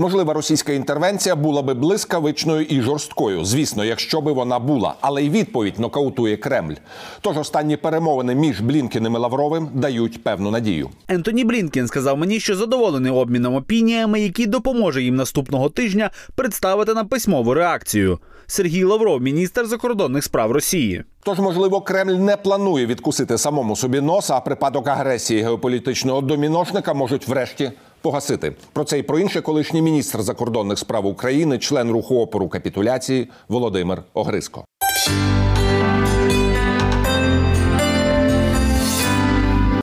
Можлива російська інтервенція була би блискавичною і жорсткою, звісно, якщо би вона була. Але й відповідь нокаутує Кремль. Тож останні перемовини між Блінкеном і Лавровим дають певну надію. Ентоні Блінкен сказав мені, що задоволений обміном опініями, які допоможе їм наступного тижня представити нам письмову реакцію. Сергій Лавров, міністр закордонних справ Росії. Тож, можливо, Кремль не планує відкусити самому собі носа, а припадок агресії геополітичного доміношника можуть врешті погасити. Про це і про інше колишній міністр закордонних справ України, член Руху опору капітуляції Володимир Огризко.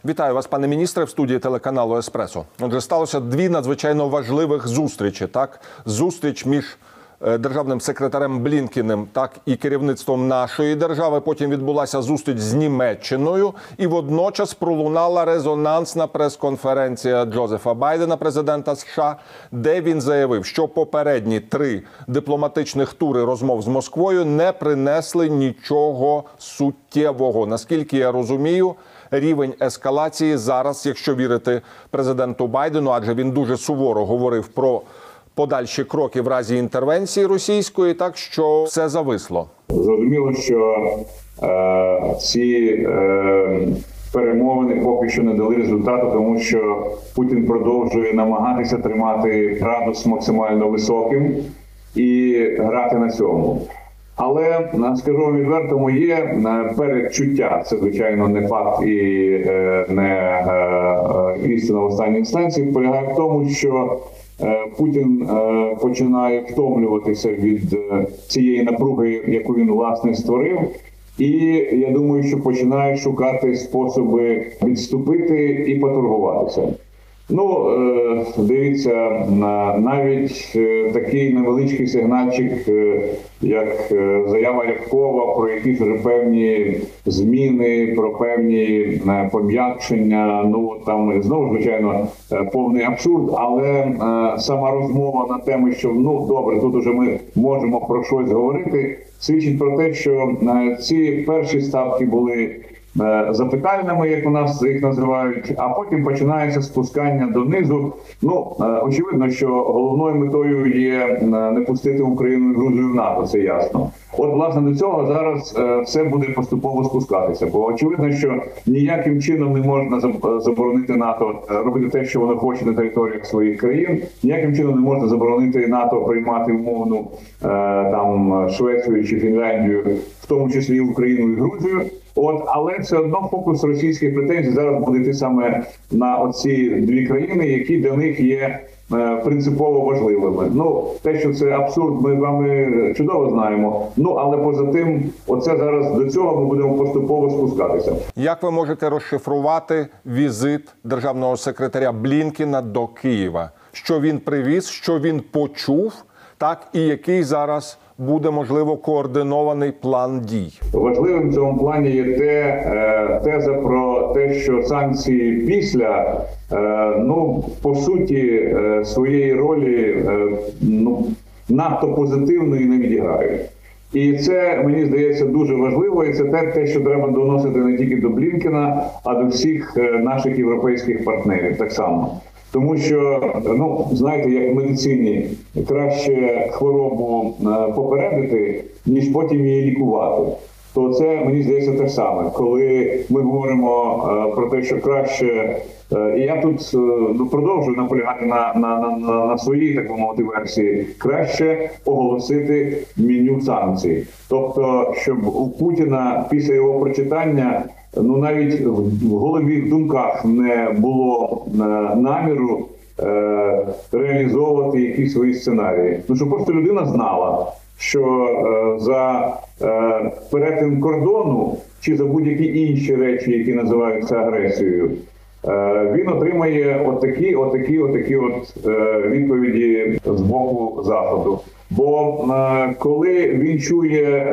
Вітаю вас, пане міністре, в студії телеканалу «Еспресо». Отже, сталося дві надзвичайно важливих зустрічі, так? Зустріч між державним секретарем Блінкеним, так, і керівництвом нашої держави. Потім відбулася зустріч з Німеччиною. І водночас пролунала резонансна прес-конференція Джозефа Байдена, президента США, де він заявив, що попередні 3 дипломатичних тури розмов з Москвою не принесли нічого суттєвого. Наскільки я розумію, рівень ескалації зараз, якщо вірити президенту Байдену, адже він дуже суворо говорив про подальші кроки в разі інтервенції російської, так що все зависло. Зрозуміло, що ці перемовини поки що не дали результату, тому що Путін продовжує намагатися тримати градус максимально високим і грати на цьому. Але, скажу вам відверто, є передчуття, це, звичайно, не факт і не істина в останній інстанції, полягає в тому, що Путін починає втомлюватися від цієї напруги, яку він, власне, створив. І, я думаю, що починає шукати способи відступити і поторгуватися. Ну, дивіться, навіть такий невеличкий сигнальчик, як заява Рябкова про якісь вже певні зміни, про певні пом'якшення, ну, там, знову, звичайно, повний абсурд, але сама розмова на тему, що, ну, добре, тут уже ми можемо про щось говорити, свідчить про те, що ці перші ставки були запитальними, як у нас їх називають, а потім починається спускання донизу. Ну, очевидно, що головною метою є не пустити Україну і Грузію в НАТО, це ясно. От, власне, до цього зараз все буде поступово спускатися, бо очевидно, що ніяким чином не можна заборонити НАТО робити те, що воно хоче на територіях своїх країн, ніяким чином не можна заборонити НАТО приймати умовну там Швецію чи Фінляндію, в тому числі Україну і Грузію. От, але все одно фокус російських претензій зараз буде йти саме на оці 2 країни, які для них є принципово важливими. Ну, те, що це абсурд, ми з вами чудово знаємо. Ну, але поза тим, оце зараз до цього ми будемо поступово спускатися. Як ви можете розшифрувати візит державного секретаря Блінкена до Києва? Що він привіз, що він почув, так, і який зараз буде, можливо, координований план дій? Важливим в цьому плані є теза про те, що санкції після, ну, по суті, своєї ролі, ну, надто позитивної не відіграють. І це, мені здається, дуже важливо, і це те, що треба доносити не тільки до Блінкена, а до всіх наших європейських партнерів так само. Тому що, ну, знаєте, як в медицині, краще хворобу попередити, ніж потім її лікувати. То це, мені здається, те саме. Коли ми говоримо про те, що краще... І я тут продовжую наполягати на своїй, так би мовити, версії. Краще оголосити меню санкцій. Тобто, щоб у Путіна після його прочитання, ну, навіть в голові, в думках не було наміру реалізовувати якісь свої сценарії. Ну, щоб просто людина знала, що за перетин кордону чи за будь-які інші речі, які називаються агресією, він отримає отакі відповіді з боку Заходу. Бо коли він чує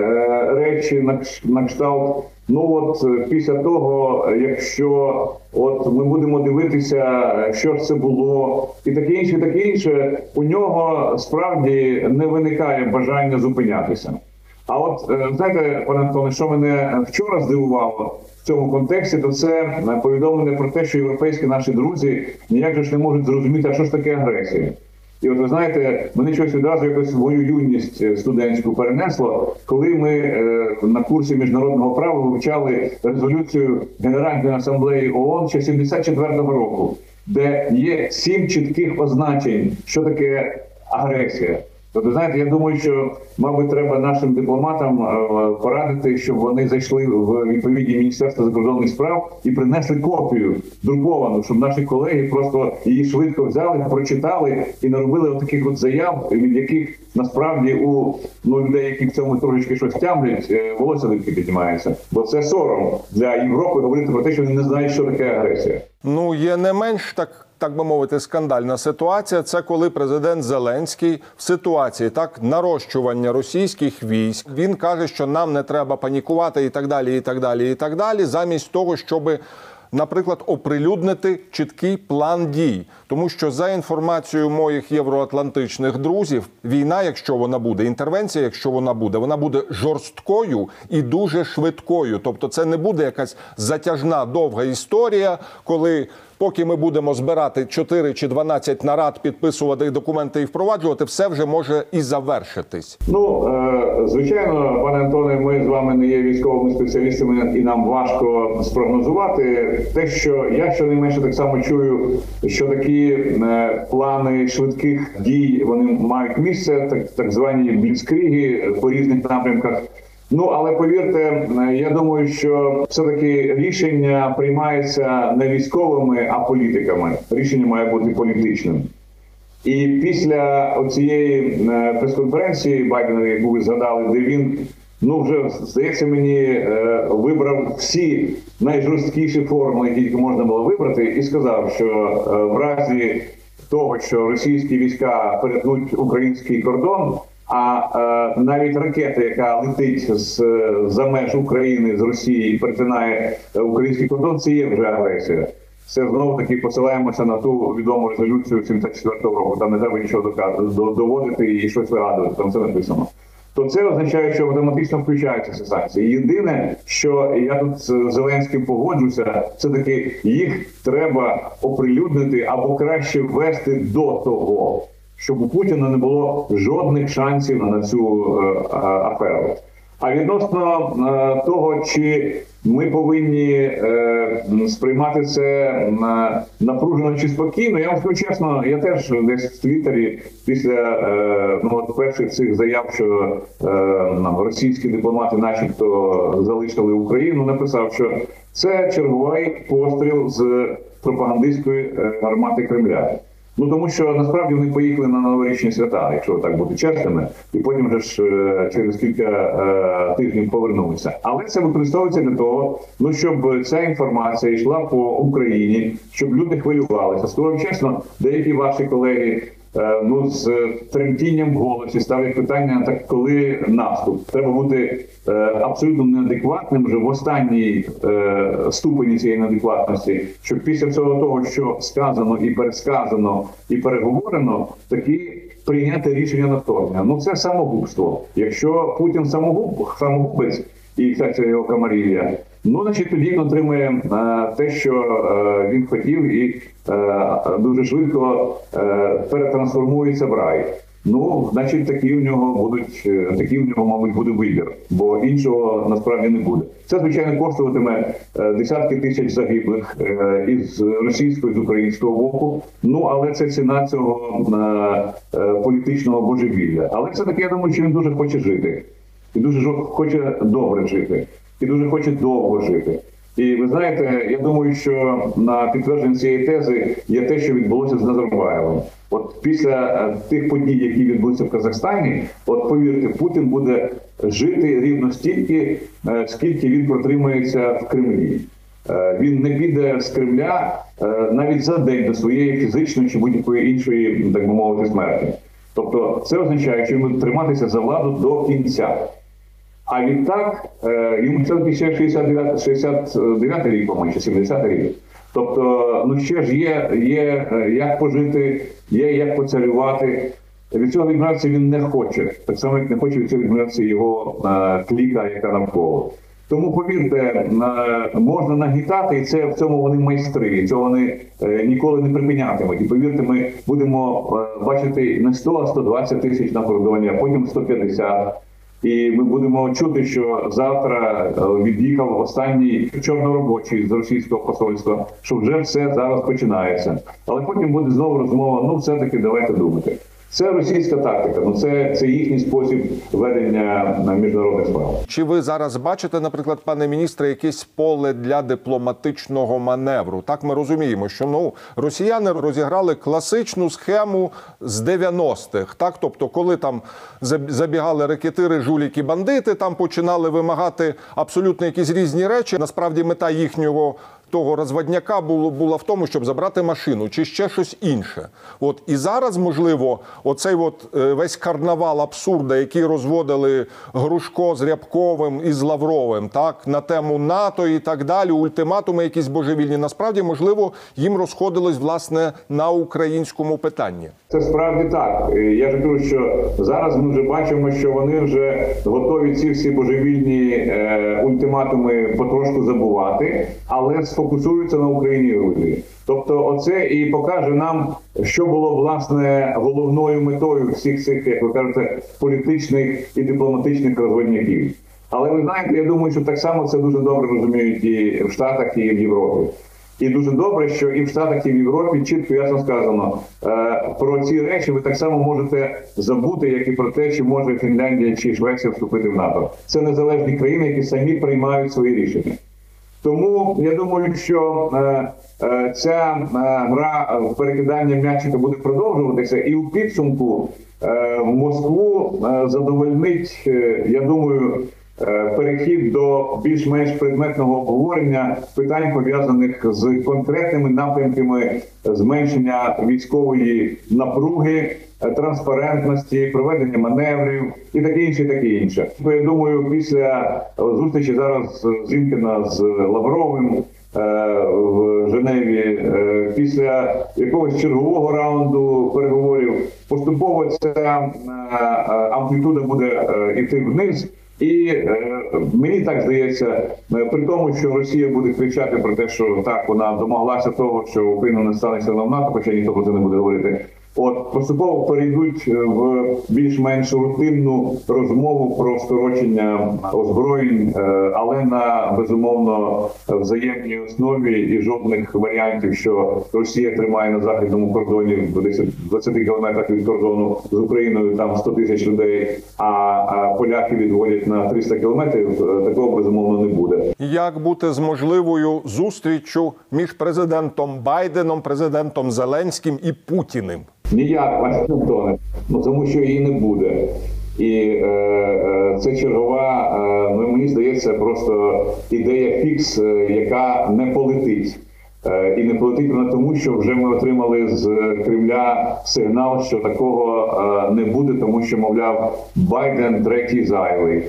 речі на кшталт, ну от після того, якщо от ми будемо дивитися, що ж це було, і таке інше, у нього справді не виникає бажання зупинятися. А от, знаєте, пане Антоне, що мене вчора здивувало в цьому контексті, то це повідомлення про те, що європейські наші друзі ніяк же ж не можуть зрозуміти, а що ж таке агресія. І от ви знаєте, мене щось одразу якось свою юність студентську перенесло, коли ми на курсі міжнародного права вивчали резолюцію Генеральної асамблеї ООН ще 74-го року, де є 7 чітких означень, що таке агресія. Тобто, знаєте, я думаю, що, мабуть, треба нашим дипломатам порадити, щоб вони зайшли в відповідні Міністерства закордонних справ і принесли копію друковану, щоб наші колеги просто її швидко взяли, прочитали і наробили отаких от заяв, від яких насправді у людей, які в цьому трошечки щось тямлять, волосся дибки піднімається. Бо це сором для Європи говорити про те, що вони не знають, що таке агресія. Ну, є не менш так би мовити, скандальна ситуація – це коли президент Зеленський в ситуації нарощування російських військ. Він каже, що нам не треба панікувати і так далі, замість того, щоб, наприклад, оприлюднити чіткий план дій. Тому що, за інформацією моїх євроатлантичних друзів, війна, якщо вона буде, інтервенція, якщо вона буде жорсткою і дуже швидкою. Тобто це не буде якась затяжна, довга історія, коли поки ми будемо збирати 4 чи 12 нарад, підписувати документи і впроваджувати, все вже може і завершитись. Ну, звичайно, пане Антоне, ми з вами не є військовими спеціалістами і нам важко спрогнозувати. Те, що я щонайменше так само чую, що такі плани швидких дій, вони мають місце, так звані бліцкриги по різних напрямках. Ну, але повірте, я думаю, що все-таки рішення приймається не військовими, а політиками. Рішення має бути політичним. І після цієї прес-конференції Байдена, яку ви згадали, де він, вже, здається мені, вибрав всі найжорсткіші форми, які тільки можна було вибрати, і сказав, що в разі того, що російські війська перетнуть український кордон, а навіть ракета, яка летить за меж України, з Росії і перетинає український кордон, це є вже агресія. Це знову-таки посилаємося на ту відому резолюцію 74-го року. Там не треба нічого доводити і щось вигадувати, там це написано. То це означає, що автоматично включаються ці санкції. Єдине, що я тут з Зеленським погоджуся, це таки їх треба оприлюднити або краще ввести до того, щоб у Путіна не було жодних шансів на цю аферу. А відносно того, чи ми повинні сприймати це напружено чи спокійно, я вам скажу чесно, я теж десь в Твіттері після перших цих заяв, що російські дипломати начебто залишили Україну, написав, що це черговий постріл з пропагандистської гармати Кремля. Ну, тому що, насправді, вони поїхали на новорічні свята, якщо так бути чесними, і потім вже ж через кілька тижнів повернулися. Але це використовується для того, щоб ця інформація йшла по Україні, щоб люди хвилювалися. Скажу чесно, деякі ваші колеги з тремтінням в голосі ставлять питання, так коли наступ? Треба бути абсолютно неадекватним вже в останній ступені цієї неадекватності, щоб після всього того, що сказано і пересказано і переговорено, таки прийняти рішення на вторгнення. Це самогубство. Якщо Путін самогубець і вся ця його камарилля, значить тоді він отримує те, що він хотів, і дуже швидко перетрансформується в рай. Значить, такі в нього, мабуть, буде вибір, бо іншого насправді не буде. Це, звичайно, коштуватиме десятки тисяч загиблих із російського, з українського боку. Але це ціна цього політичного божевілля. Але все-таки, я думаю, що він дуже хоче жити. І дуже хоче добре жити. І дуже хоче довго жити. І ви знаєте, я думаю, що на підтвердження цієї тези є те, що відбулося з Назарбаєвим. От після тих подій, які відбулися в Казахстані, повірте, Путін буде жити рівно стільки, скільки він протримається в Кремлі. Він не піде з Кремля навіть за день до своєї фізичної чи будь-якої іншої, так би мовити, смерті. Тобто це означає, що він буде триматися за владу до кінця. А відтак, йому це ще 69-й рік, по-моєму, чи 70-й рік. Тобто, ще ж є як пожити, є як поцарювати. Від цього відмовлятися він не хоче. Так само, як не хоче від цього відмовлятися його кліка, яка навколо. Тому, повірте, можна нагітати, і це в цьому вони майстри, і цього вони ніколи не припинятимуть. І повірте, ми будемо бачити не 100, а 120 тисяч на кордоні, а потім 150. І ми будемо чути, що завтра від'їхав останній чорноробочий з російського посольства, що вже все зараз починається. Але потім буде знову розмова, ну все-таки давайте думати. Це російська тактика, ну це їхній спосіб ведення міжнародних справ. Чи ви зараз бачите, наприклад, пане міністре, якесь поле для дипломатичного маневру? Так ми розуміємо, що росіяни розіграли класичну схему з 90-х. Так? Тобто, коли там забігали рекетири, жуліки, бандити, там починали вимагати абсолютно якісь різні речі. Насправді мета їхнього того розводняка була в тому, щоб забрати машину чи ще щось інше. От і зараз, можливо, оцей весь карнавал абсурда, який розводили Грушко з Рябковим і з Лавровим, так, на тему НАТО і так далі, ультиматуми якісь божевільні, насправді, можливо, їм розходилось, власне, на українському питанні. Це справді так. Я ж кажу, що зараз ми вже бачимо, що вони вже готові ці всі божевільні ультиматуми потрошку забувати, але фокусуються на Україні і Грузії. Тобто оце і покаже нам, що було, власне, головною метою всіх цих, як ви кажете, політичних і дипломатичних розводняків. Але ви знаєте, я думаю, що так само це дуже добре розуміють і в Штатах, і в Європі. І дуже добре, що і в Штатах, і в Європі чітко, ясно сказано, про ці речі ви так само можете забути, як і про те, чи може Фінляндія чи Швеція вступити в НАТО. Це незалежні країни, які самі приймають свої рішення. Тому я думаю, що ця гра перекидання м'ячика буде продовжуватися, і у підсумку Москву задовольнить, я думаю, перехід до більш-менш предметного обговорення питань, пов'язаних з конкретними напрямками зменшення військової напруги, транспарентності, проведення маневрів і таке інше, Я думаю, після зустрічі зараз Блінкена з Лавровим в Женеві, після якогось чергового раунду переговорів, поступово ця амплітуда буде йти вниз. І мені так здається, при тому, що Росія буде кричати про те, що так, вона домоглася того, що Україна не стане членом НАТО, хоча ніхто про це не буде говорити, поступово перейдуть в більш-менш рутинну розмову про скорочення озброєнь, але на, безумовно, взаємній основі і жодних варіантів, що Росія тримає на західному кордоні в 20 кілометрах від кордону з Україною, там 100 тисяч людей, а поляки відводять на 300 кілометрів, такого, безумовно, не буде. Як бути з можливою зустрічю між президентом Байденом, президентом Зеленським і Путіним? Ніяк, пане Антоне, тому що її не буде. І це чергова, мені здається, просто ідея фікс, яка не полетить. І не полетить вона тому, що вже ми отримали з Кремля сигнал, що такого не буде, тому що, мовляв, Байден третій зайвий.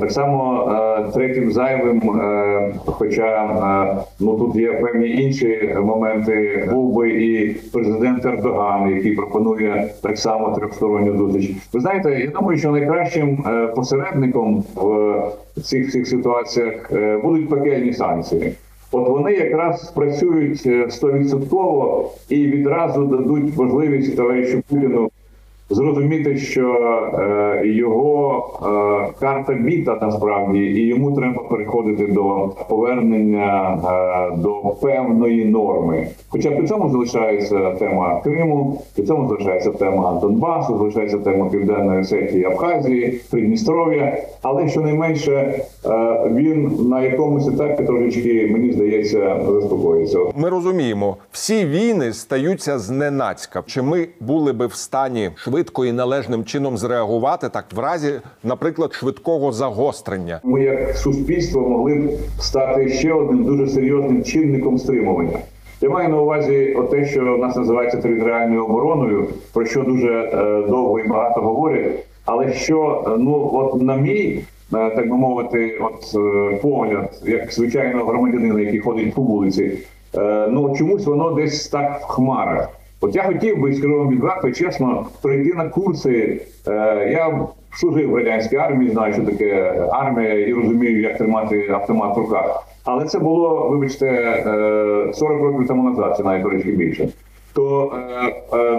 Так само третім зайвим, хоча тут є певні інші моменти, був би і президент Ердоган, який пропонує так само тристоронню зустріч. Ви знаєте, я думаю, що найкращим посередником в цих всіх ситуаціях будуть пекельні санкції. Вони якраз працюють 100% і відразу дадуть можливість товаришу Путіну зрозуміти, що його карта біта насправді, і йому треба переходити до повернення до певної норми. Хоча при цьому залишається тема Криму, при цьому залишається тема Донбасу, залишається тема Південної Осетії, Абхазії, Придністров'я, але щонайменше він на якомусь етапі трошечки, мені здається, заспокоїться. Ми розуміємо, всі війни стаються зненацька. Чи ми були би в стані швидко і належним чином зреагувати, так в разі, наприклад, швидкого загострення? Ми як суспільство могли б стати ще одним дуже серйозним чинником стримування. Я маю на увазі те, що в нас називається територіальною обороною, про що дуже довго і багато говорять, але що, на мій, так би мовити, погляд, як звичайного громадянина, який ходить по вулиці, чомусь воно десь так в хмарах. От я хотів би, скажу вам відверто, чесно, прийти на курси. Я служив в радянській армії, знаю, що таке армія, і розумію, як тримати автомат в руках. Але це було, вибачте, 40 років тому назад, це навіть трішки більше. То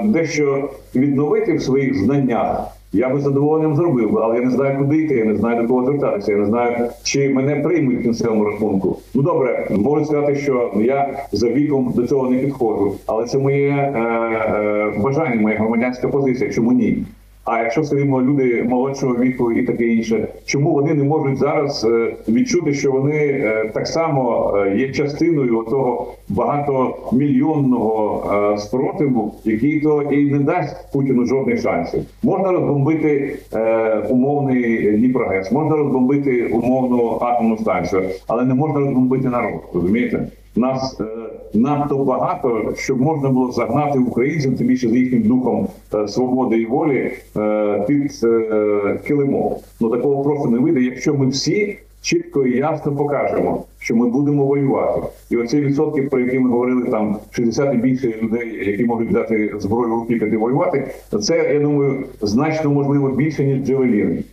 дещо відновити в своїх знаннях я би задоволенням зробив, але я не знаю, куди йти, я не знаю, до кого звертатися, я не знаю, чи мене приймуть в кінцевому рахунку. Ну добре, можу сказати, що я за віком до цього не підходжу, але це моє бажання, моя громадянська позиція, чому ні? А якщо, скажімо, люди молодшого віку і таке інше, чому вони не можуть зараз відчути, що вони так само є частиною того багатомільйонного спротиву, який то і не дасть Путіну жодних шансів? Можна розбомбити умовний ДніпроГЕС, можна розбомбити умовну атомну станцію, але не можна розбомбити народ, розумієте? Нас надто багато, щоб можна було загнати українців, тим більше з їхнім духом свободи і волі, під килимок. Ну такого просто не вийде, якщо ми всі чітко і ясно покажемо, що ми будемо воювати. І оці відсотки, про які ми говорили, там 60 і більше людей, які можуть дати зброю в руки і піти воювати, це, я думаю, значно можливо більше, ніж джавеліни.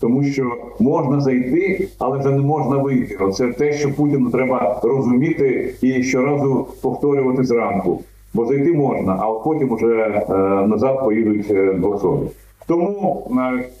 Тому що можна зайти, але вже не можна вийти. Це те, що Путіну треба розуміти і щоразу повторювати зранку. Бо зайти можна, а потім вже назад поїдуть боксові. Тому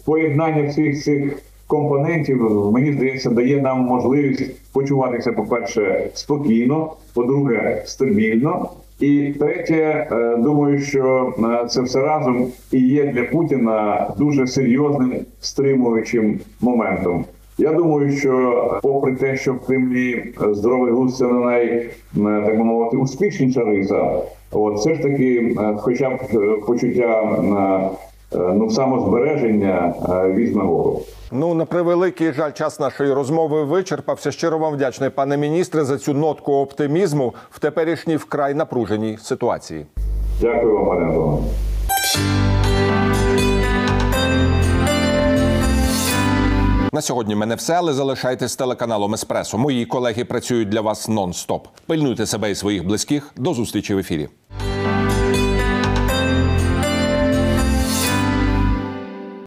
поєднання всіх цих компонентів, мені здається, дає нам можливість почуватися, по-перше, спокійно, по-друге, стабільно. І третє, думаю, що це все разом і є для Путіна дуже серйозним стримуючим моментом. Я думаю, що попри те, що в Кремлі здоровий глузд – це не так би мовити, успішніша риса, от все ж таки, хоча б почуття самозбереження візьме гору. Ну, на превеликий жаль, час нашої розмови вичерпався. Щиро вам вдячний, пане міністре, за цю нотку оптимізму в теперішній вкрай напруженій ситуації. Дякую вам, пане Антоне. На сьогодні в мене все, але залишайтесь з телеканалом «Еспресо». Мої колеги працюють для вас нон-стоп. Пильнуйте себе і своїх близьких. До зустрічі в ефірі.